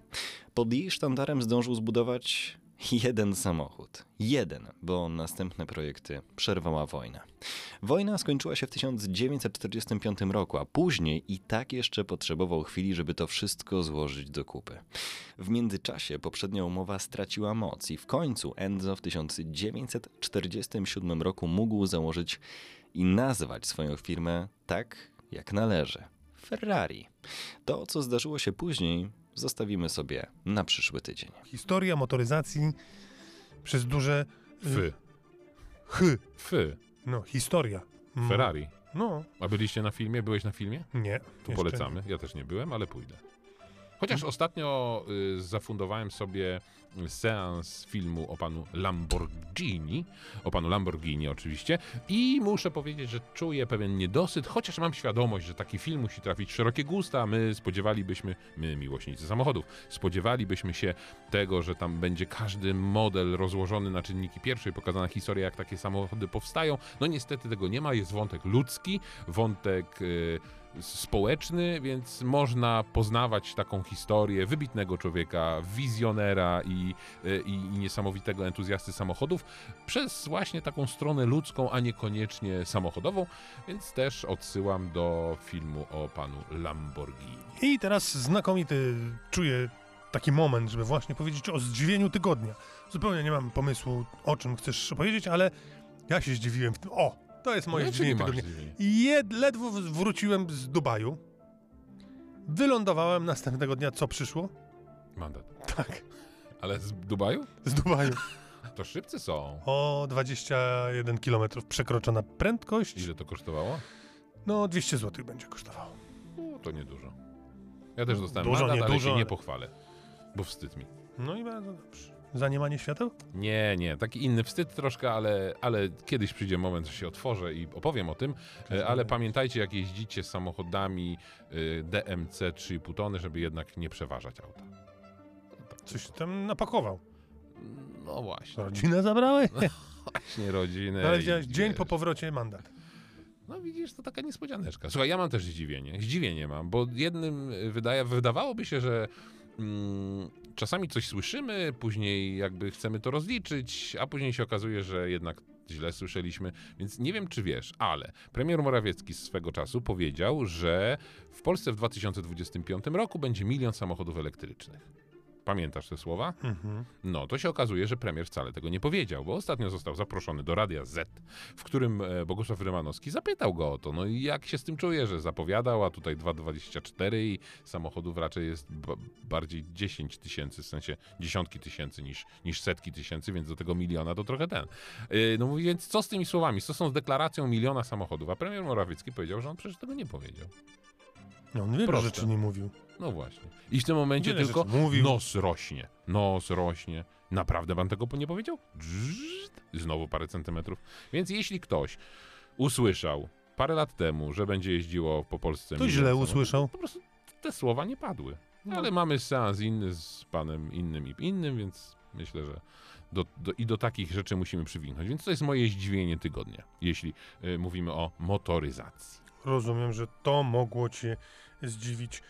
Pod jej sztandarem zdążył zbudować jeden samochód. Jeden, bo następne projekty przerwała wojna. Wojna skończyła się w tysiąc dziewięćset czterdziestym piątym roku, a później i tak jeszcze potrzebował chwili, żeby to wszystko złożyć do kupy. W międzyczasie poprzednia umowa straciła moc i w końcu Enzo w tysiąc dziewięćset czterdziestym siódmym roku mógł założyć i nazwać swoją firmę tak, jak należy. Ferrari. To, co zdarzyło się później, zostawimy sobie na przyszły tydzień. Historia motoryzacji przez duże... Fy. Hy. Fy. No, historia. Mm. Ferrari. No. A byliście na filmie? Byłeś na filmie? Nie. To polecamy. Ja też nie byłem, ale pójdę. Chociaż hmm. ostatnio y, zafundowałem sobie seans filmu o panu Lamborghini, o panu Lamborghini oczywiście, i muszę powiedzieć, że czuję pewien niedosyt, chociaż mam świadomość, że taki film musi trafić w szerokie gusta, a my spodziewalibyśmy, my miłośnicy samochodów, spodziewalibyśmy się tego, że tam będzie każdy model rozłożony na czynniki pierwsze i pokazana historia, jak takie samochody powstają. No niestety tego nie ma, jest wątek ludzki, wątek... Y, społeczny, więc można poznawać taką historię wybitnego człowieka, wizjonera i, i, i niesamowitego entuzjasty samochodów przez właśnie taką stronę ludzką, a niekoniecznie samochodową, więc też odsyłam do filmu o panu Lamborghini. I teraz znakomity czuję taki moment, żeby właśnie powiedzieć o zdziwieniu tygodnia. Zupełnie nie mam pomysłu, o czym chcesz powiedzieć, ale ja się zdziwiłem w tym. O! To jest moje zdziwienie tygodnia. Jed, ledwo wróciłem z Dubaju. Wylądowałem następnego dnia. Co przyszło? Mandat. Tak. Ale z Dubaju? Z Dubaju. To szybcy są. O, dwadzieścia jeden kilometrów przekroczona prędkość. Ile to kosztowało? No, dwieście złotych będzie kosztowało. No, to niedużo. Ja też dostałem dużo, mandat, nie dużo, ale się nie pochwalę, bo wstyd mi. No i bardzo dobrze. Za niemanie świateł? Nie, nie. Taki inny wstyd troszkę, ale, ale kiedyś przyjdzie moment, że się otworzę i opowiem o tym. Kto ale pamiętajcie, jak jeździcie samochodami D M C trzy i pół tony, żeby jednak nie przeważać auta. No tak. Coś tam napakował. No właśnie. Rodzinę zabrałeś? No właśnie, rodzinę. Ale widziałeś, dzień po powrocie mandat. No widzisz, to taka niespodzianeczka. Słuchaj, ja mam też zdziwienie. Zdziwienie mam, bo jednym wydaje, wydawałoby się, że mm, czasami coś słyszymy, później jakby chcemy to rozliczyć, a później się okazuje, że jednak źle słyszeliśmy, więc nie wiem, czy wiesz, ale premier Morawiecki swego czasu powiedział, że w Polsce w dwa tysiące dwudziestym piątym roku będzie milion samochodów elektrycznych. Pamiętasz te słowa? Mhm. No, to się okazuje, że premier wcale tego nie powiedział, bo ostatnio został zaproszony do Radia Z, w którym Bogusław Rymanowski zapytał go o to, no i jak się z tym czuje, że zapowiadał, a tutaj dwa dwadzieścia cztery i samochodów raczej jest b- bardziej dziesięć tysięcy, w sensie dziesiątki tysięcy niż, niż setki tysięcy, więc do tego miliona to trochę ten. Yy, no mówi, więc co z tymi słowami, co są z deklaracją miliona samochodów, a premier Morawiecki powiedział, że on przecież tego nie powiedział. No, on wiele rzeczy nie mówił. No właśnie. I w tym momencie wiele tylko nos rośnie. Nos rośnie. Naprawdę pan tego nie powiedział? Znowu parę centymetrów. Więc jeśli ktoś usłyszał parę lat temu, że będzie jeździło po Polsce... To źle usłyszał. Po prostu te słowa nie padły. No. Ale mamy seans inny z panem innym i innym, więc myślę, że do, do, i do takich rzeczy musimy przywinąć. Więc to jest moje zdziwienie tygodnia, jeśli y, mówimy o motoryzacji. Rozumiem, że to mogło cię zdziwić.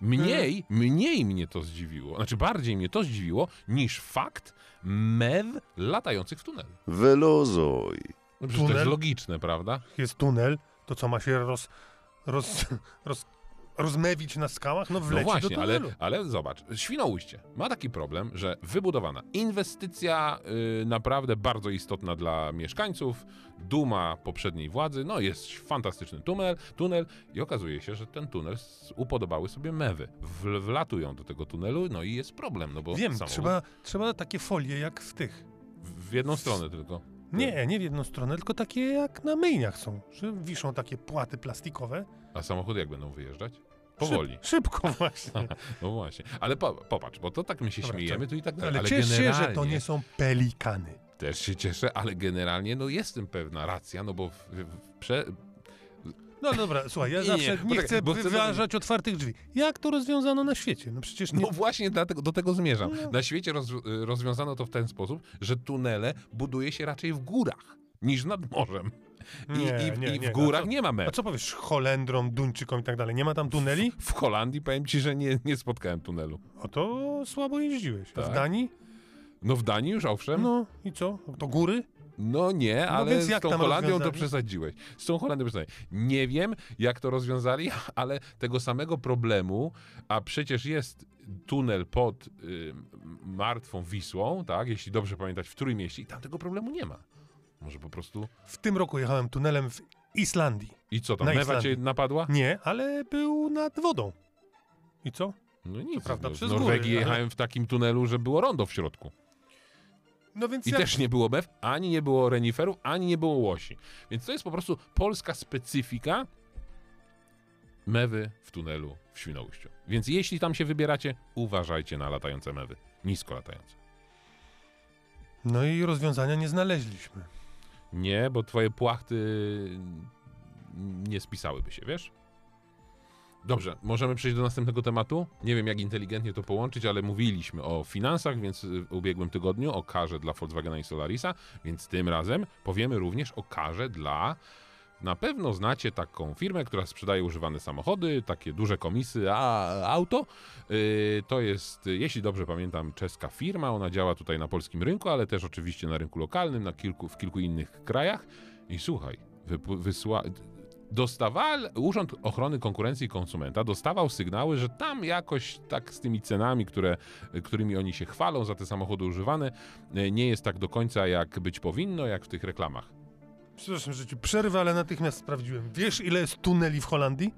Mniej, mniej mnie to zdziwiło, znaczy bardziej mnie to zdziwiło niż fakt mew latających w tunelu. Wyluzuj. No przecież tunel? To jest logiczne, prawda? Jest tunel, to co ma się roz, roz, roz, rozmewić na skałach? No wleci no właśnie, do tunelu. Ale, ale zobacz, Świnoujście ma taki problem, że wybudowana inwestycja yy, naprawdę bardzo istotna dla mieszkańców, duma poprzedniej władzy, no jest fantastyczny tunel, tunel i okazuje się, że ten tunel upodobały sobie mewy. W, wlatują do tego tunelu, no i jest problem, no bo... Wiem, samochód... trzeba, trzeba takie folie jak w tych. W, w jedną w... stronę tylko. Nie, nie w jedną stronę, tylko takie jak na myjniach są, że wiszą takie płaty plastikowe. A samochody jak będą wyjeżdżać? Powoli. Szyb, szybko właśnie. No właśnie, ale po, popatrz, bo to tak my się Dobra, śmiejemy, to i tak dalej. Ale, ale cieszę generalnie... się, że to nie są pelikany. Też się cieszę, ale generalnie no jest w tym pewna racja, no bo... W, w, prze... No dobra, słuchaj, ja nie, zawsze nie, nie tak, chcę wyważać chcemy... otwartych drzwi. Jak to rozwiązano na świecie? No przecież nie... No właśnie dlatego, do tego zmierzam. No. Na świecie roz, rozwiązano to w ten sposób, że tunele buduje się raczej w górach niż nad morzem. I, nie, i, nie, i w nie, górach co, nie ma mew. A co powiesz Holendrom, Duńczykom i tak dalej? Nie ma tam tuneli? W, w Holandii powiem ci, że nie, nie spotkałem tunelu. O to słabo jeździłeś. Tak. A w Danii? No w Danii już owszem. No i co? To góry? No nie, no ale z tą Holandią to przesadziłeś. Z tą Holandią przesadziłeś. Nie wiem, jak to rozwiązali, ale tego samego problemu, a przecież jest tunel pod y, martwą Wisłą, tak, jeśli dobrze pamiętać, w Trójmieście i tam tego problemu nie ma. Może po prostu... W tym roku jechałem tunelem w Islandii. I co tam, na mewa Islandii cię napadła? Nie, ale był nad wodą. I co? No nic, to prawda, no, przez w Norwegii góry, jechałem ale... w takim tunelu, że było rondo w środku. No więc I jak... też nie było mew, ani nie było reniferów, ani nie było łosi. Więc to jest po prostu polska specyfika mewy w tunelu w Świnoujściu. Więc jeśli tam się wybieracie, uważajcie na latające mewy. Nisko latające. No i rozwiązania nie znaleźliśmy. Nie, bo twoje płachty nie spisałyby się, wiesz? Dobrze, możemy przejść do następnego tematu. Nie wiem, jak inteligentnie to połączyć, ale mówiliśmy o finansach, więc w ubiegłym tygodniu o karze dla Volkswagena i Solarisa, więc tym razem powiemy również o karze dla... Na pewno znacie taką firmę, która sprzedaje używane samochody, takie duże komisy, a auto. Yy, to jest, jeśli dobrze pamiętam, czeska firma. Ona działa tutaj na polskim rynku, ale też oczywiście na rynku lokalnym, na kilku, w kilku innych krajach. I słuchaj, wypu- wysła... Dostawał, Urząd Ochrony Konkurencji i Konsumenta dostawał sygnały, że tam jakoś tak z tymi cenami, które, którymi oni się chwalą za te samochody używane, nie jest tak do końca jak być powinno, jak w tych reklamach. Przepraszam, że ci przerwę, ale natychmiast sprawdziłem. Wiesz, ile jest tuneli w Holandii?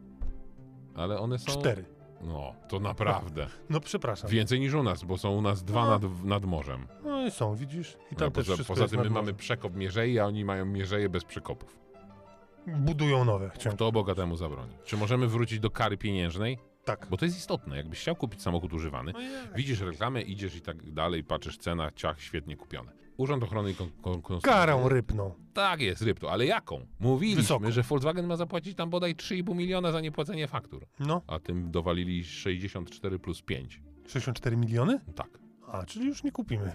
Ale one są... Cztery. No, to naprawdę. No, no przepraszam. Więcej niż u nas, bo są u nas dwa no. nad, nad morzem. No i są, widzisz? I tam no, też poza, poza tym my mamy przekop Mierzei, a oni mają Mierzeje bez przekopów. Budują nowe. Chciałem. Kto Boga temu zabroni? Czy możemy wrócić do kary pieniężnej? Tak. Bo to jest istotne. Jakbyś chciał kupić samochód używany, widzisz reklamę, idziesz i tak dalej, patrzysz cena, ciach, świetnie kupione. Urząd Ochrony Konkurencji... Karą rybną. Tak jest, rybną. Ale jaką? Mówiliśmy, Wysoko. że Volkswagen ma zapłacić tam bodaj trzy i pół miliona za niepłacenie faktur. No. A tym dowalili sześćdziesiąt cztery plus pięć. sześćdziesiąt cztery miliony? Tak. A, czyli już nie kupimy.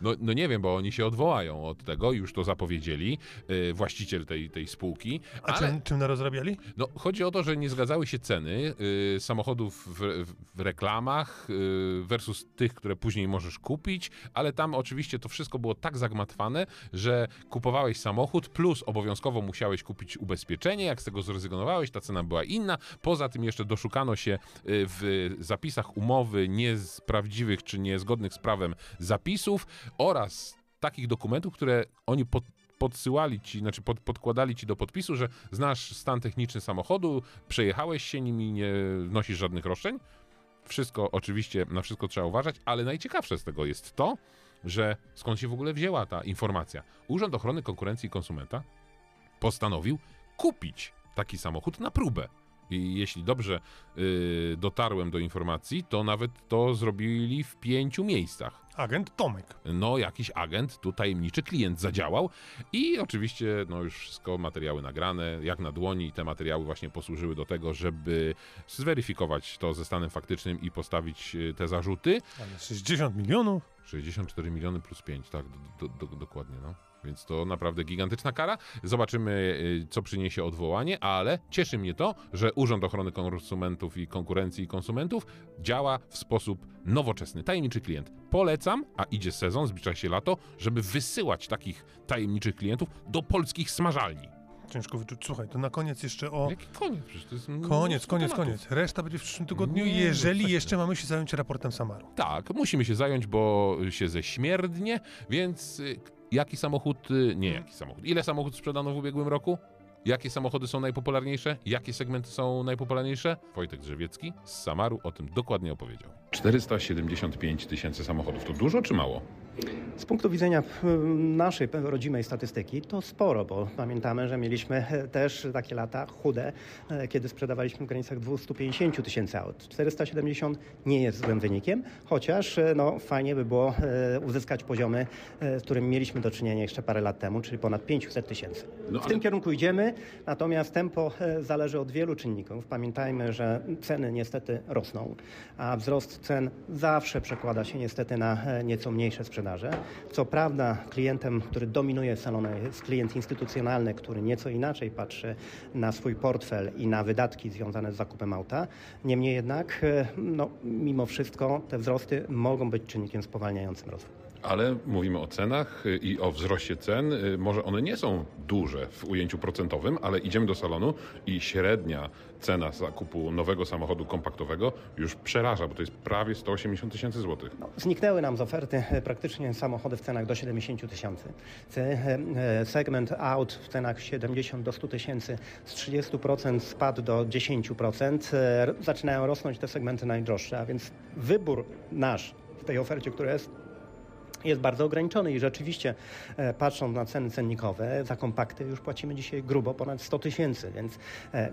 No, no nie wiem, bo oni się odwołają od tego, już to zapowiedzieli, yy, właściciel tej, tej spółki. A ale... czym, czym narozrabiali? No, chodzi o to, że nie zgadzały się ceny yy, samochodów w, w reklamach yy, versus tych, które później możesz kupić, ale tam oczywiście to wszystko było tak zagmatwane, że kupowałeś samochód, plus obowiązkowo musiałeś kupić ubezpieczenie, jak z tego zrezygnowałeś, ta cena była inna. Poza tym jeszcze doszukano się yy, w zapisach umowy nie z prawdziwych czy niezgodnych z prawem zapisów oraz takich dokumentów, które oni pod, podsyłali ci, znaczy pod, podkładali ci do podpisu, że znasz stan techniczny samochodu, przejechałeś się nim i nie nosisz żadnych roszczeń. Wszystko, oczywiście, na wszystko trzeba uważać, ale najciekawsze z tego jest to, że skąd się w ogóle wzięła ta informacja. Urząd Ochrony Konkurencji i Konsumenta postanowił kupić taki samochód na próbę. I jeśli dobrze yy, dotarłem do informacji, to nawet to zrobili w pięciu miejscach. Agent Tomek. No, jakiś agent, tu tajemniczy klient zadziałał i oczywiście, no już wszystko, materiały nagrane, jak na dłoni, te materiały właśnie posłużyły do tego, żeby zweryfikować to ze stanem faktycznym i postawić te zarzuty. Ale sześćdziesiąt milionów? sześćdziesiąt cztery miliony plus pięć, tak, do, do, do, dokładnie, no. Więc to naprawdę gigantyczna kara. Zobaczymy, co przyniesie odwołanie, ale cieszy mnie to, że Urząd Ochrony Konsumentów i Konkurencji i Konsumentów działa w sposób nowoczesny. Tajemniczy klient. Polecam, a idzie sezon, zbliża się lato, żeby wysyłać takich tajemniczych klientów do polskich smażalni. Ciężko wyczuć. Słuchaj, to na koniec jeszcze o... Jaki koniec? Przecież to jest... Koniec, koniec, tematów. koniec. Reszta będzie w przyszłym tygodniu, nie, jeżeli jeszcze mamy się zająć raportem Samaru. Tak, musimy się zająć, bo się ześmierdnie, więc... Jaki samochód, nie jaki samochód, ile samochodów sprzedano w ubiegłym roku? Jakie samochody są najpopularniejsze? Jakie segmenty są najpopularniejsze? Wojtek Drzewiecki z Samaru o tym dokładnie opowiedział. czterysta siedemdziesiąt pięć tysięcy samochodów. To dużo czy mało? Z punktu widzenia naszej rodzimej statystyki to sporo, bo pamiętamy, że mieliśmy też takie lata chude, kiedy sprzedawaliśmy w granicach dwieście pięćdziesiąt tysięcy aut. czterysta siedemdziesiąt nie jest złym wynikiem, chociaż no, fajnie by było uzyskać poziomy, z którymi mieliśmy do czynienia jeszcze parę lat temu, czyli ponad pięćset tysięcy. No, ale... W tym kierunku idziemy, natomiast tempo zależy od wielu czynników. Pamiętajmy, że ceny niestety rosną, a wzrost cen zawsze przekłada się niestety na nieco mniejsze sprzedaże. Co prawda klientem, który dominuje salony, jest klient instytucjonalny, który nieco inaczej patrzy na swój portfel i na wydatki związane z zakupem auta. Niemniej jednak, no, mimo wszystko te wzrosty mogą być czynnikiem spowalniającym rozwój. Ale mówimy o cenach i o wzroście cen. Może one nie są duże w ujęciu procentowym, ale idziemy do salonu i średnia cena zakupu nowego samochodu kompaktowego już przeraża, bo to jest prawie sto osiemdziesiąt tysięcy złotych. No, zniknęły nam z oferty praktycznie samochody w cenach do siedemdziesiąt tysięcy. Segment aut w cenach siedemdziesiąt do stu tysięcy z trzydziestu procent spadł do dziesięciu procent. Zaczynają rosnąć te segmenty najdroższe, a więc wybór nasz w tej ofercie, która jest, jest bardzo ograniczony i rzeczywiście e, patrząc na ceny cennikowe, za kompakty już płacimy dzisiaj grubo ponad sto tysięcy, więc e,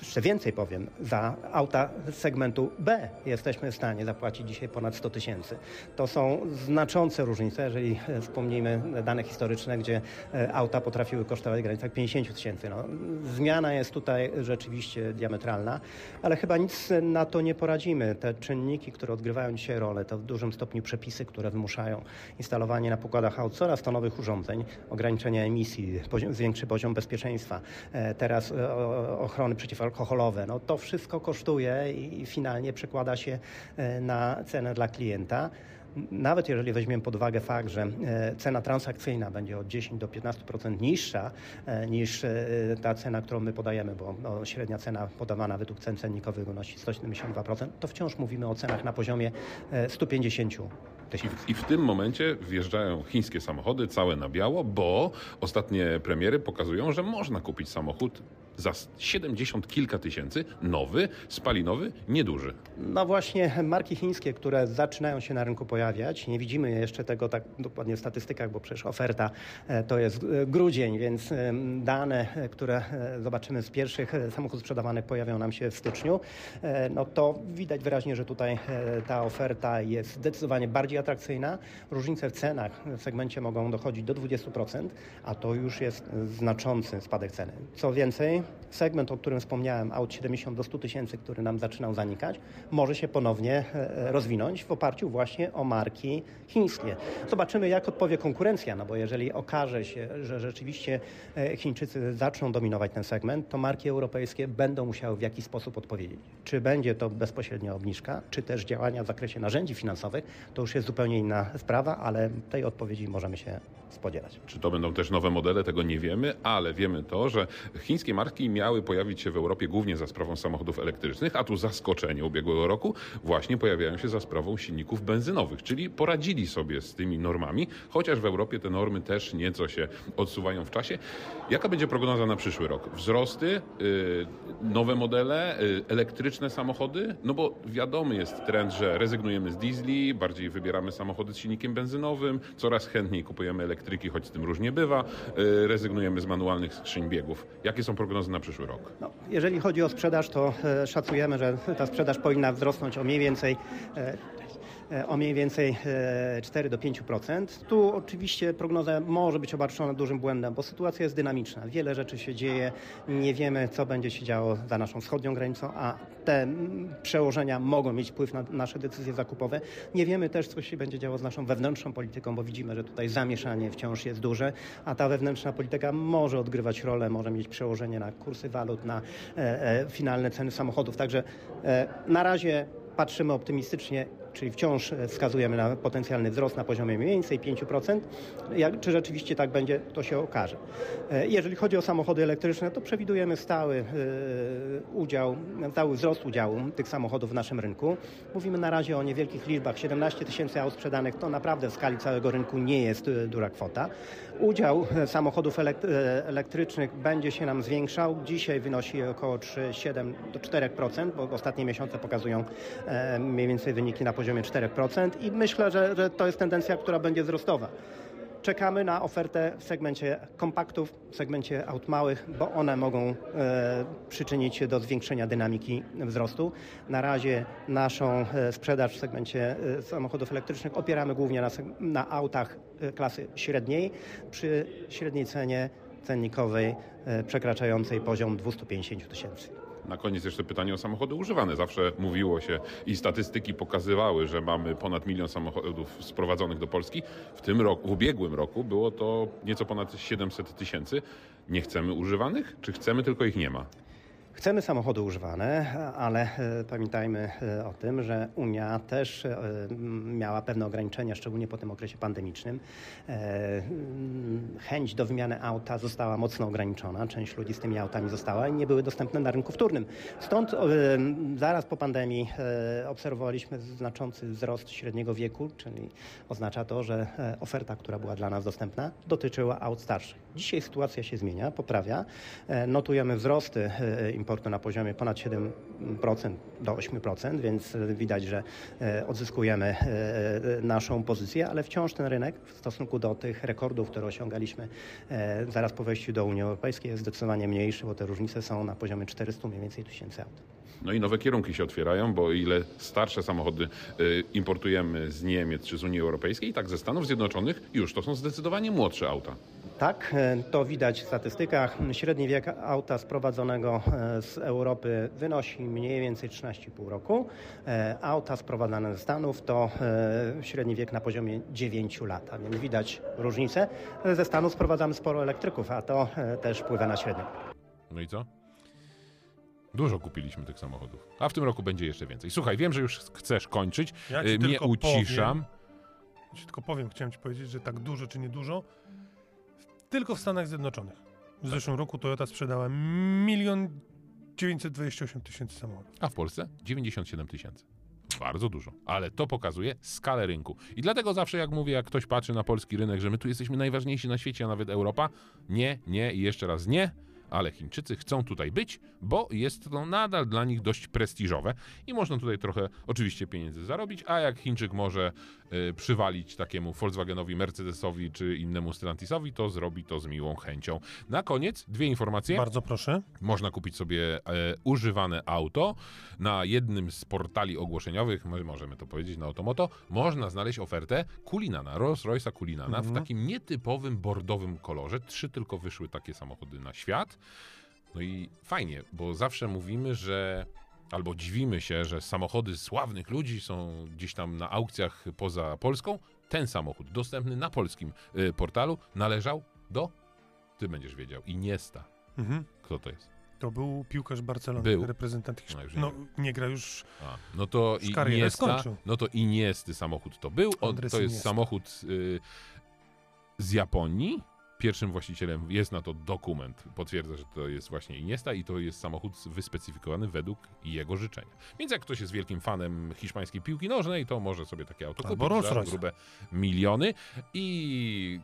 jeszcze więcej powiem, za auta z segmentu B jesteśmy w stanie zapłacić dzisiaj ponad sto tysięcy. To są znaczące różnice, jeżeli wspomnimy dane historyczne, gdzie e, auta potrafiły kosztować w granicach pięćdziesiąt tysięcy. No, zmiana jest tutaj rzeczywiście diametralna, ale chyba nic na to nie poradzimy. Te czynniki, które odgrywają dzisiaj rolę, to w dużym stopniu przepisy, które wymuszają instalowanie na pokładach aut coraz to nowych urządzeń, ograniczenia emisji, poziom, zwiększy poziom bezpieczeństwa, e, teraz e, ochrony przeciwalkoholowe. No, to wszystko kosztuje i, i finalnie przekłada się e, na cenę dla klienta. Nawet jeżeli weźmiemy pod uwagę fakt, że e, cena transakcyjna będzie od dziesięć do piętnastu procent niższa e, niż e, ta cena, którą my podajemy, bo no, średnia cena podawana według cen cennikowych wynosi sto siedemdziesiąt dwa procent, to wciąż mówimy o cenach na poziomie e, stu pięćdziesięciu tysięcy. I w tym momencie wjeżdżają chińskie samochody całe na biało, bo ostatnie premiery pokazują, że można kupić samochód za siedemdziesiąt kilka tysięcy, nowy, spalinowy, nieduży. No właśnie, marki chińskie, które zaczynają się na rynku pojawiać, nie widzimy jeszcze tego tak dokładnie w statystykach, bo przecież oferta to jest grudzień, więc dane, które zobaczymy z pierwszych samochodów sprzedawanych, pojawią nam się w styczniu, no to widać wyraźnie, że tutaj ta oferta jest zdecydowanie bardziej atrakcyjna. Różnice w cenach w segmencie mogą dochodzić do dwudziestu procent, a to już jest znaczący spadek ceny. Co więcej, segment, o którym wspomniałem, aut siedemdziesiąt do stu tysięcy, który nam zaczynał zanikać, może się ponownie rozwinąć w oparciu właśnie o marki chińskie. Zobaczymy, jak odpowie konkurencja, no bo jeżeli okaże się, że rzeczywiście Chińczycy zaczną dominować ten segment, to marki europejskie będą musiały w jakiś sposób odpowiedzieć. Czy będzie to bezpośrednia obniżka, czy też działania w zakresie narzędzi finansowych, to już jest zupełnie inna sprawa, ale tej odpowiedzi możemy się spodziewać. Czy to będą też nowe modele, tego nie wiemy, ale wiemy to, że chińskie marki miały pojawić się w Europie głównie za sprawą samochodów elektrycznych, a tu zaskoczenie ubiegłego roku właśnie pojawiają się za sprawą silników benzynowych, czyli poradzili sobie z tymi normami, chociaż w Europie te normy też nieco się odsuwają w czasie. Jaka będzie prognoza na przyszły rok? Wzrosty, yy, nowe modele, yy, elektryczne samochody? No bo wiadomy jest trend, że rezygnujemy z diesli, bardziej wybieramy samochody z silnikiem benzynowym, coraz chętniej kupujemy elektryki, choć z tym różnie bywa, yy, rezygnujemy z manualnych skrzyń biegów. Jakie są prognozy na przyszły rok? No, jeżeli chodzi o sprzedaż, to e, szacujemy, że ta sprzedaż powinna wzrosnąć o mniej więcej e, o mniej więcej cztery do pięciu procent. Tu oczywiście prognoza może być obarczona dużym błędem, bo sytuacja jest dynamiczna. Wiele rzeczy się dzieje, nie wiemy, co będzie się działo za naszą wschodnią granicą, a te przełożenia mogą mieć wpływ na nasze decyzje zakupowe. Nie wiemy też, co się będzie działo z naszą wewnętrzną polityką, bo widzimy, że tutaj zamieszanie wciąż jest duże, a ta wewnętrzna polityka może odgrywać rolę, może mieć przełożenie na kursy walut, na e, e, finalne ceny samochodów. Także e, na razie patrzymy optymistycznie, czyli wciąż wskazujemy na potencjalny wzrost na poziomie mniej więcej pięciu procent. Jak, czy rzeczywiście tak będzie, to się okaże. Jeżeli chodzi o samochody elektryczne, to przewidujemy stały udział, stały wzrost udziału tych samochodów w naszym rynku. Mówimy na razie o niewielkich liczbach. siedemnaście tysięcy aut sprzedanych to naprawdę w skali całego rynku nie jest duża kwota. Udział samochodów elektrycznych będzie się nam zwiększał. Dzisiaj wynosi około trzy, siedem do czterech procent, bo ostatnie miesiące pokazują mniej więcej wyniki na poziomie czterech procent i myślę, że, że to jest tendencja, która będzie wzrostowa. Czekamy na ofertę w segmencie kompaktów, w segmencie aut małych, bo one mogą e, przyczynić się do zwiększenia dynamiki wzrostu. Na razie naszą e, sprzedaż w segmencie e, samochodów elektrycznych opieramy głównie na, na autach e, klasy średniej przy średniej cenie cennikowej e, przekraczającej poziom dwieście pięćdziesiąt tysięcy. Na koniec jeszcze pytanie o samochody używane. Zawsze mówiło się i statystyki pokazywały, że mamy ponad milion samochodów sprowadzonych do Polski. W tym roku, w ubiegłym roku było to nieco ponad siedemset tysięcy. Nie chcemy używanych? Czy chcemy, tylko ich nie ma? Chcemy samochody używane, ale pamiętajmy o tym, że Unia też miała pewne ograniczenia, szczególnie po tym okresie pandemicznym. Chęć do wymiany auta została mocno ograniczona, część ludzi z tymi autami została i nie były dostępne na rynku wtórnym. Stąd zaraz po pandemii obserwowaliśmy znaczący wzrost średniego wieku, czyli oznacza to, że oferta, która była dla nas dostępna, dotyczyła aut starszych. Dzisiaj sytuacja się zmienia, poprawia, notujemy wzrosty importu na poziomie ponad siedem procent do ośmiu procent, więc widać, że odzyskujemy naszą pozycję, ale wciąż ten rynek w stosunku do tych rekordów, które osiągaliśmy zaraz po wejściu do Unii Europejskiej jest zdecydowanie mniejszy, bo te różnice są na poziomie czterystu mniej więcej tysięcy aut. No i nowe kierunki się otwierają, bo ile starsze samochody importujemy z Niemiec czy z Unii Europejskiej, tak ze Stanów Zjednoczonych już to są zdecydowanie młodsze auta. Tak, to widać w statystykach. Średni wiek auta sprowadzonego z Europy wynosi mniej więcej trzynaście i pół roku. Auta sprowadzane ze Stanów to średni wiek na poziomie dziewięciu lat, więc widać różnicę. Ze Stanów sprowadzamy sporo elektryków, a to też wpływa na średnią. No i co? Dużo kupiliśmy tych samochodów, a w tym roku będzie jeszcze więcej. Słuchaj, wiem, że już chcesz kończyć, ja ci nie uciszam. Powiem, ja ci tylko powiem, chciałem ci powiedzieć, że tak dużo czy niedużo, tylko w Stanach Zjednoczonych. W tak. zeszłym roku Toyota sprzedała milion dziewięćset dwadzieścia osiem tysięcy samochodów. A w Polsce dziewięćdziesiąt siedem tysięcy. Bardzo dużo, ale to pokazuje skalę rynku. I dlatego zawsze jak mówię, jak ktoś patrzy na polski rynek, że my tu jesteśmy najważniejsi na świecie, a nawet Europa, nie, nie i jeszcze raz nie, ale Chińczycy chcą tutaj być, bo jest to nadal dla nich dość prestiżowe i można tutaj trochę oczywiście pieniędzy zarobić, a jak Chińczyk może y, przywalić takiemu Volkswagenowi, Mercedesowi czy innemu Stellantisowi, to zrobi to z miłą chęcią. Na koniec dwie informacje. Bardzo proszę. Można kupić sobie y, używane auto na jednym z portali ogłoszeniowych, my możemy to powiedzieć, na Automoto, można znaleźć ofertę Kulinana, Rolls Royce'a Kulinana mm-hmm. w takim nietypowym bordowym kolorze. Trzy tylko wyszły takie samochody na świat. No i fajnie, bo zawsze mówimy, że albo dziwimy się, że samochody sławnych ludzi są gdzieś tam na aukcjach poza Polską. Ten samochód dostępny na polskim y, portalu należał do, ty będziesz wiedział, Iniesta. Mhm. Kto to jest? To był piłkarz Barcelony, był reprezentant ich... No, no nie, nie gra już. A, no to Iniesta, no to Iniesty samochód to był. On, to jest Iniesta. Samochód y, z Japonii. Pierwszym właścicielem jest na to dokument. Potwierdza, że to jest właśnie Iniesta i to jest samochód wyspecyfikowany według jego życzenia. Więc jak ktoś jest wielkim fanem hiszpańskiej piłki nożnej, to może sobie takie auto kupić za grube miliony. I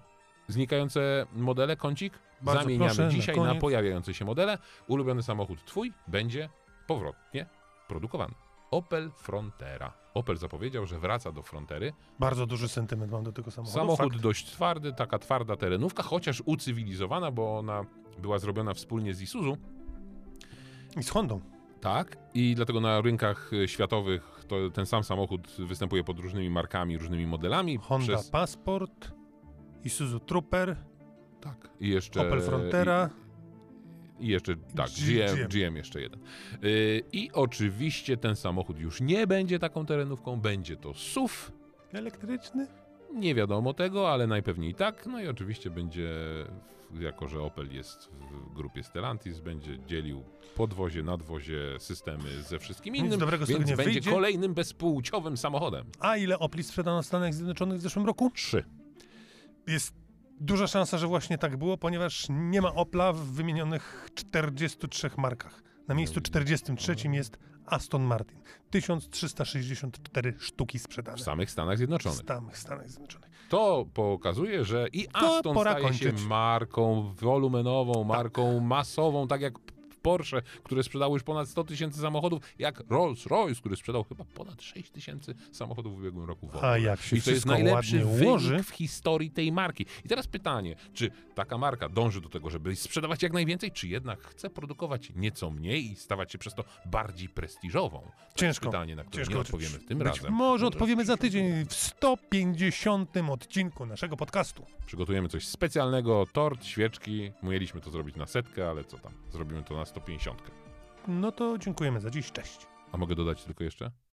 znikające modele, kącik, bardzo zamieniamy proszę, dzisiaj na, na pojawiające się modele. Ulubiony samochód twój będzie powrotnie produkowany. Opel Frontera. Opel zapowiedział, że wraca do Frontery. Bardzo duży sentyment mam do tego samochodu. Samochód Fakt. dość twardy, taka twarda terenówka, chociaż ucywilizowana, bo ona była zrobiona wspólnie z Isuzu. I z Hondą. Tak, i dlatego na rynkach światowych to ten sam samochód występuje pod różnymi markami, różnymi modelami. Honda Przez... Passport, Isuzu Trooper, tak. I jeszcze... Opel Frontera. I... I jeszcze, tak, G M, G M jeszcze jeden. Yy, I oczywiście ten samochód już nie będzie taką terenówką, będzie to S U V. Elektryczny? Nie wiadomo tego, ale najpewniej tak. No i oczywiście będzie, jako że Opel jest w grupie Stellantis, będzie dzielił podwozie, nadwozie, systemy ze wszystkim innym, dobrego więc będzie wyjdzie. Kolejnym bezpłciowym samochodem. A ile Opli sprzedano w Stanach Zjednoczonych w zeszłym roku? Trzy. Jest duża szansa, że właśnie tak było, ponieważ nie ma Opla w wymienionych czterdziestu trzech markach. Na miejscu czterdziestym trzecim jest Aston Martin. tysiąc trzysta sześćdziesiąt cztery sztuki sprzedane. W samych Stanach Zjednoczonych. W samych Stanach Zjednoczonych. To pokazuje, że i Aston staje kończyć. się marką wolumenową, marką tak. masową, tak jak Porsche, które sprzedało już ponad sto tysięcy samochodów, jak Rolls-Royce, który sprzedał chyba ponad sześć tysięcy samochodów w ubiegłym roku. W A jak się I to jest najlepszy wynik w historii tej marki. I teraz pytanie, czy taka marka dąży do tego, żeby sprzedawać jak najwięcej, czy jednak chce produkować nieco mniej i stawać się przez to bardziej prestiżową? To Ciężko. Pytanie, na które Ciężko. nie odpowiemy w tym Być razem. Może odpowiemy za tydzień w sto pięćdziesiątym odcinku naszego podcastu. Przygotujemy coś specjalnego, tort, świeczki. Mieliśmy to zrobić na setkę, ale co tam? Zrobimy to na sto pięćdziesiątkę. No to dziękujemy za dziś, cześć. A mogę dodać tylko jeszcze?